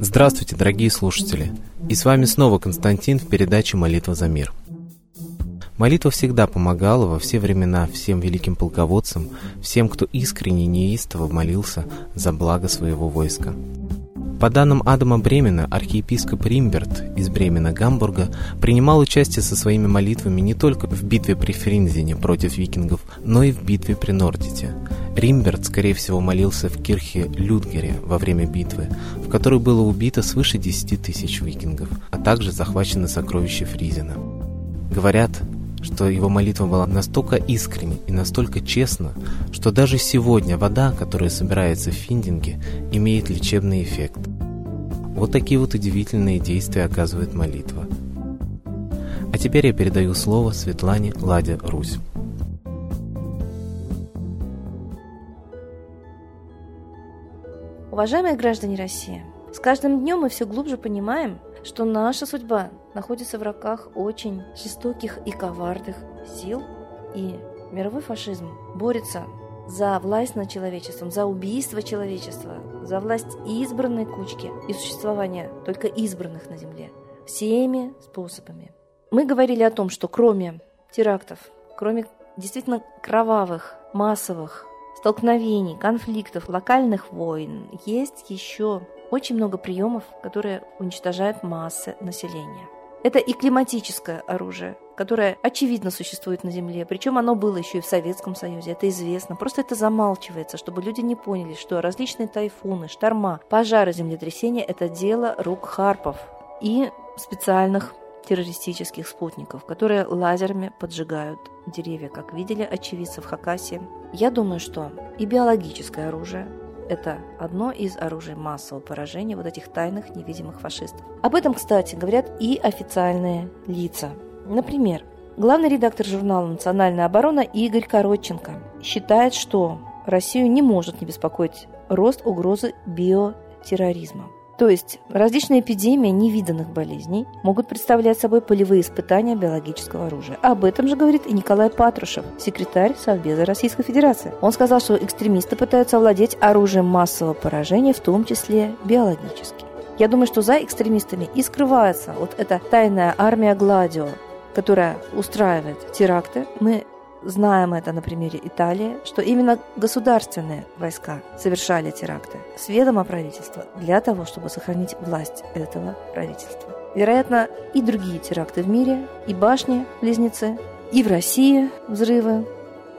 Здравствуйте, дорогие слушатели! И с вами снова Константин в передаче «Молитва за мир». Молитва всегда помогала во все времена всем великим полководцам, всем, кто искренне и неистово молился за благо своего войска. По данным Адама Бремена, архиепископ Римберт из Бремена-Гамбурга принимал участие со своими молитвами не только в битве при Фризине против викингов, но и в битве при Нордите. Римберт, скорее всего, молился в кирхе Людгере во время битвы, в которой было убито свыше 10 тысяч викингов, а также захвачено сокровище Фризена. Говорят, что его молитва была настолько искренней и настолько честна, что даже сегодня вода, которая собирается в Финдинге, имеет лечебный эффект. Вот такие вот удивительные действия оказывает молитва. А теперь я передаю слово Светлане Лады-Русь. Уважаемые граждане России, с каждым днем мы все глубже понимаем, что наша судьба находится в руках очень жестоких и коварных сил, и мировой фашизм борется за власть над человечеством, за убийство человечества, за власть избранной кучки и существование только избранных на земле всеми способами. Мы говорили о том, что кроме терактов, кроме действительно кровавых, массовых столкновений, конфликтов, локальных войн, есть еще очень много приемов, которые уничтожают массы населения. Это и климатическое оружие, которое, очевидно, существует на Земле, причем оно было еще и в Советском Союзе, это известно, просто это замалчивается, чтобы люди не поняли, что различные тайфуны, шторма, пожары, землетрясения – это дело рук харпов и специальных террористических спутников, которые лазерами поджигают деревья, как видели очевидцы в Хакасии. Я думаю, что и биологическое оружие – это одно из оружий массового поражения вот этих тайных невидимых фашистов. Об этом, кстати, говорят и официальные лица. Например, главный редактор журнала «Национальная оборона» Игорь Коротченко считает, что Россию не может не беспокоить рост угрозы биотерроризма. То есть различные эпидемии невиданных болезней могут представлять собой полевые испытания биологического оружия. Об этом же говорит и Николай Патрушев, секретарь Совбеза Российской Федерации. Он сказал, что экстремисты пытаются овладеть оружием массового поражения, в том числе биологическим. Я думаю, что за экстремистами и скрывается вот эта тайная армия Gladio, которая устраивает теракты. Мы знаем это на примере Италии, что именно государственные войска совершали теракты с ведома правительства для того, чтобы сохранить власть этого правительства. Вероятно, и другие теракты в мире, и башни-близнецы, и в России взрывы,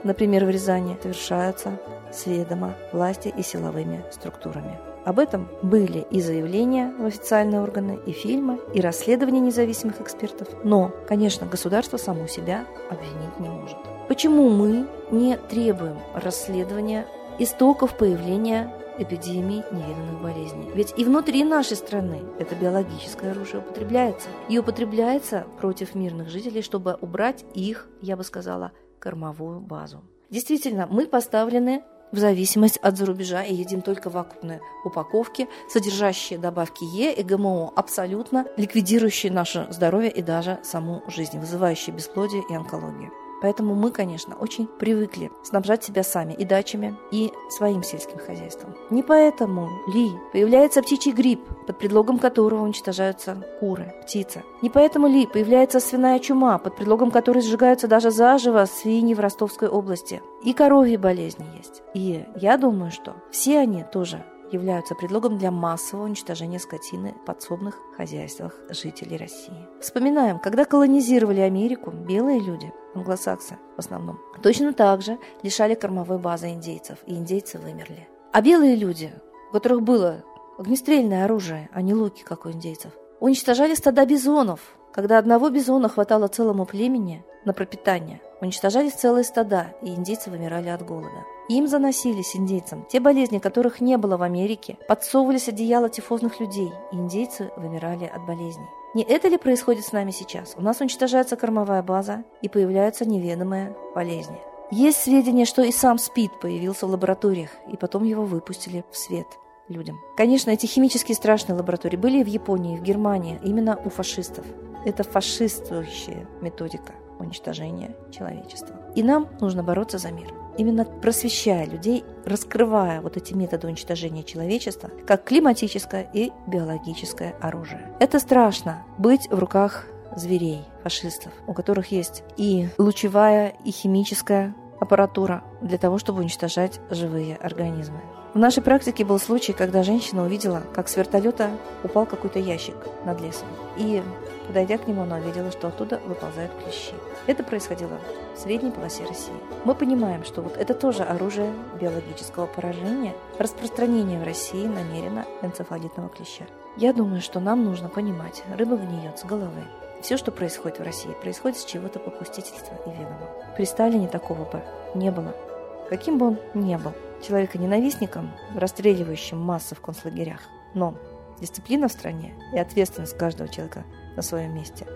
например, в Рязани, совершаются с ведома власти и силовыми структурами. Об этом были и заявления в официальные органы, и фильмы, и расследования независимых экспертов. Но, конечно, государство само себя обвинить не может. Почему мы не требуем расследования истоков появления эпидемии невиданных болезней? Ведь и внутри нашей страны это биологическое оружие употребляется. И употребляется против мирных жителей, чтобы убрать их, я бы сказала, кормовую базу. Действительно, мы поставлены в зависимость от зарубежа и едим только вакуумные упаковки, содержащие добавки Е и ГМО, абсолютно ликвидирующие наше здоровье и даже саму жизнь, вызывающие бесплодие и онкологию. Поэтому мы, конечно, очень привыкли снабжать себя сами и дачами, и своим сельским хозяйством. Не поэтому ли появляется птичий грипп, под предлогом которого уничтожаются куры, птицы? Не поэтому ли появляется свиная чума, под предлогом которой сжигаются даже заживо свиньи в Ростовской области? И коровьи болезни есть. И я думаю, что все они тоже являются предлогом для массового уничтожения скотины в подсобных хозяйствах жителей России. Вспоминаем, когда колонизировали Америку, белые люди, англосаксы в основном, точно так же лишали кормовой базы индейцев, и индейцы вымерли. А белые люди, у которых было огнестрельное оружие, а не луки, как у индейцев, уничтожали стада бизонов, когда одного бизона хватало целому племени на пропитание. Уничтожались целые стада, и индейцы вымирали от голода. Им заносились, индейцам, те болезни, которых не было в Америке, подсовывались одеяла тифозных людей, и индейцы вымирали от болезней. Не это ли происходит с нами сейчас? У нас уничтожается кормовая база, и появляются неведомые болезни. Есть сведения, что и сам СПИД появился в лабораториях, и потом его выпустили в свет людям. Конечно, эти химические страшные лаборатории были и в Японии, и в Германии, именно у фашистов. Это фашистующая методика уничтожения человечества. И нам нужно бороться за мир. именно просвещая людей, раскрывая вот эти методы уничтожения человечества как климатическое и биологическое оружие. Это страшно – быть в руках зверей, фашистов, у которых есть и лучевая, и химическая аппаратура для того, чтобы уничтожать живые организмы. В нашей практике был случай, когда женщина увидела, как с вертолета упал какой-то ящик над лесом. И, подойдя к нему, она увидела, что оттуда выползают клещи. Это происходило в средней полосе России. Мы понимаем, что вот это тоже оружие биологического поражения, распространение в России намеренно энцефалитного клеща. Я думаю, что нам нужно понимать, рыба гниет с головы. Все, что происходит в России, происходит с чего-то попустительства и ведома. При Сталине такого бы не было. Каким бы он ни был, человека-ненавистником, расстреливающим массы в концлагерях. Но дисциплина в стране и ответственность каждого человека на своем месте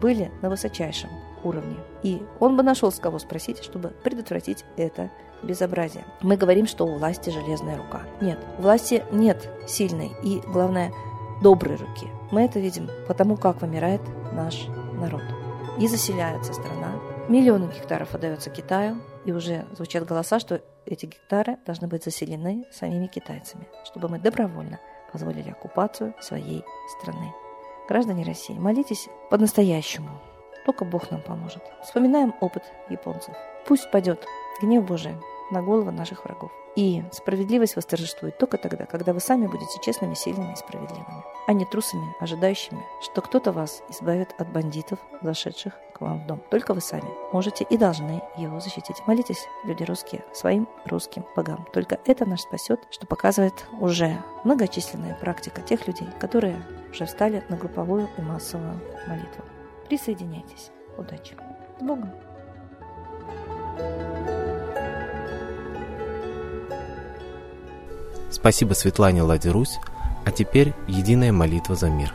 были на высочайшем уровне. И он бы нашел, с кого спросить, чтобы предотвратить это безобразие. Мы говорим, что у власти железная рука. Нет, у власти нет сильной и, главное, доброй руки. Мы это видим потому, как вымирает наш народ. И заселяется страна. Миллионы гектаров отдается Китаю. И уже звучат голоса, что эти гектары должны быть заселены самими китайцами, чтобы мы добровольно позволили оккупацию своей страны. Граждане России, молитесь по-настоящему. Только Бог нам поможет. Вспоминаем опыт японцев. Пусть падет гнев Божий на головы наших врагов. И справедливость восторжествует только тогда, когда вы сами будете честными, сильными и справедливыми, а не трусами, ожидающими, что кто-то вас избавит от бандитов, зашедших к вам в дом. Только вы сами можете и должны его защитить. Молитесь, люди русские, своим русским богам. Только это нас спасет, что показывает уже многочисленная практика тех людей, которые уже встали на групповую и массовую молитву. Присоединяйтесь. Удачи. С Богом. Спасибо Светлане Ладе-Русь, а теперь единая молитва за мир.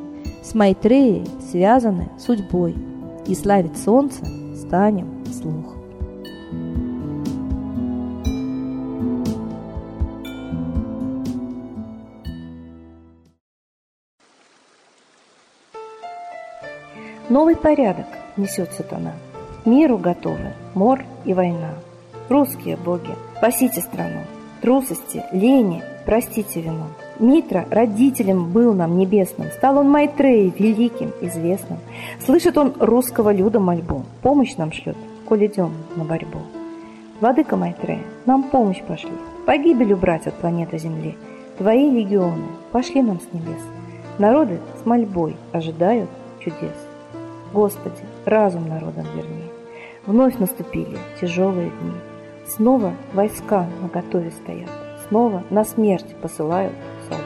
с Майтреей связаны судьбой, и славить солнце станем вслух. Новый порядок несет сатана. Миру готовы мор и война. Русские боги, спасите страну. Трусости, лени, простите вину. Митра родителем был нам небесным, стал он Майтреей великим, известным. Слышит он русского люда мольбу, помощь нам шлет, коль идем на борьбу. Владыка Майтрея, нам помощь пошли, погибель убрать от планеты Земли. Твои легионы пошли нам с небес, народы с мольбой ожидают чудес. Господи, разум народам верни. Вновь наступили тяжелые дни. Снова войска наготове стоят, снова на смерть посылают солдат.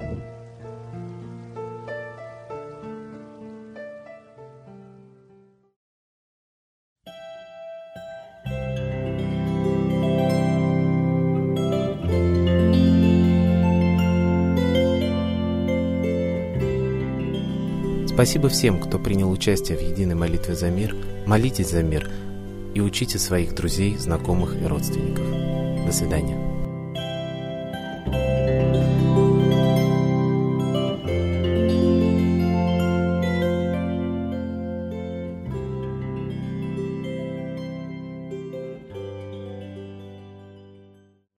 Спасибо всем, кто принял участие в единой молитве за мир. Молитесь за мир и учите своих друзей, знакомых и родственников. До свидания.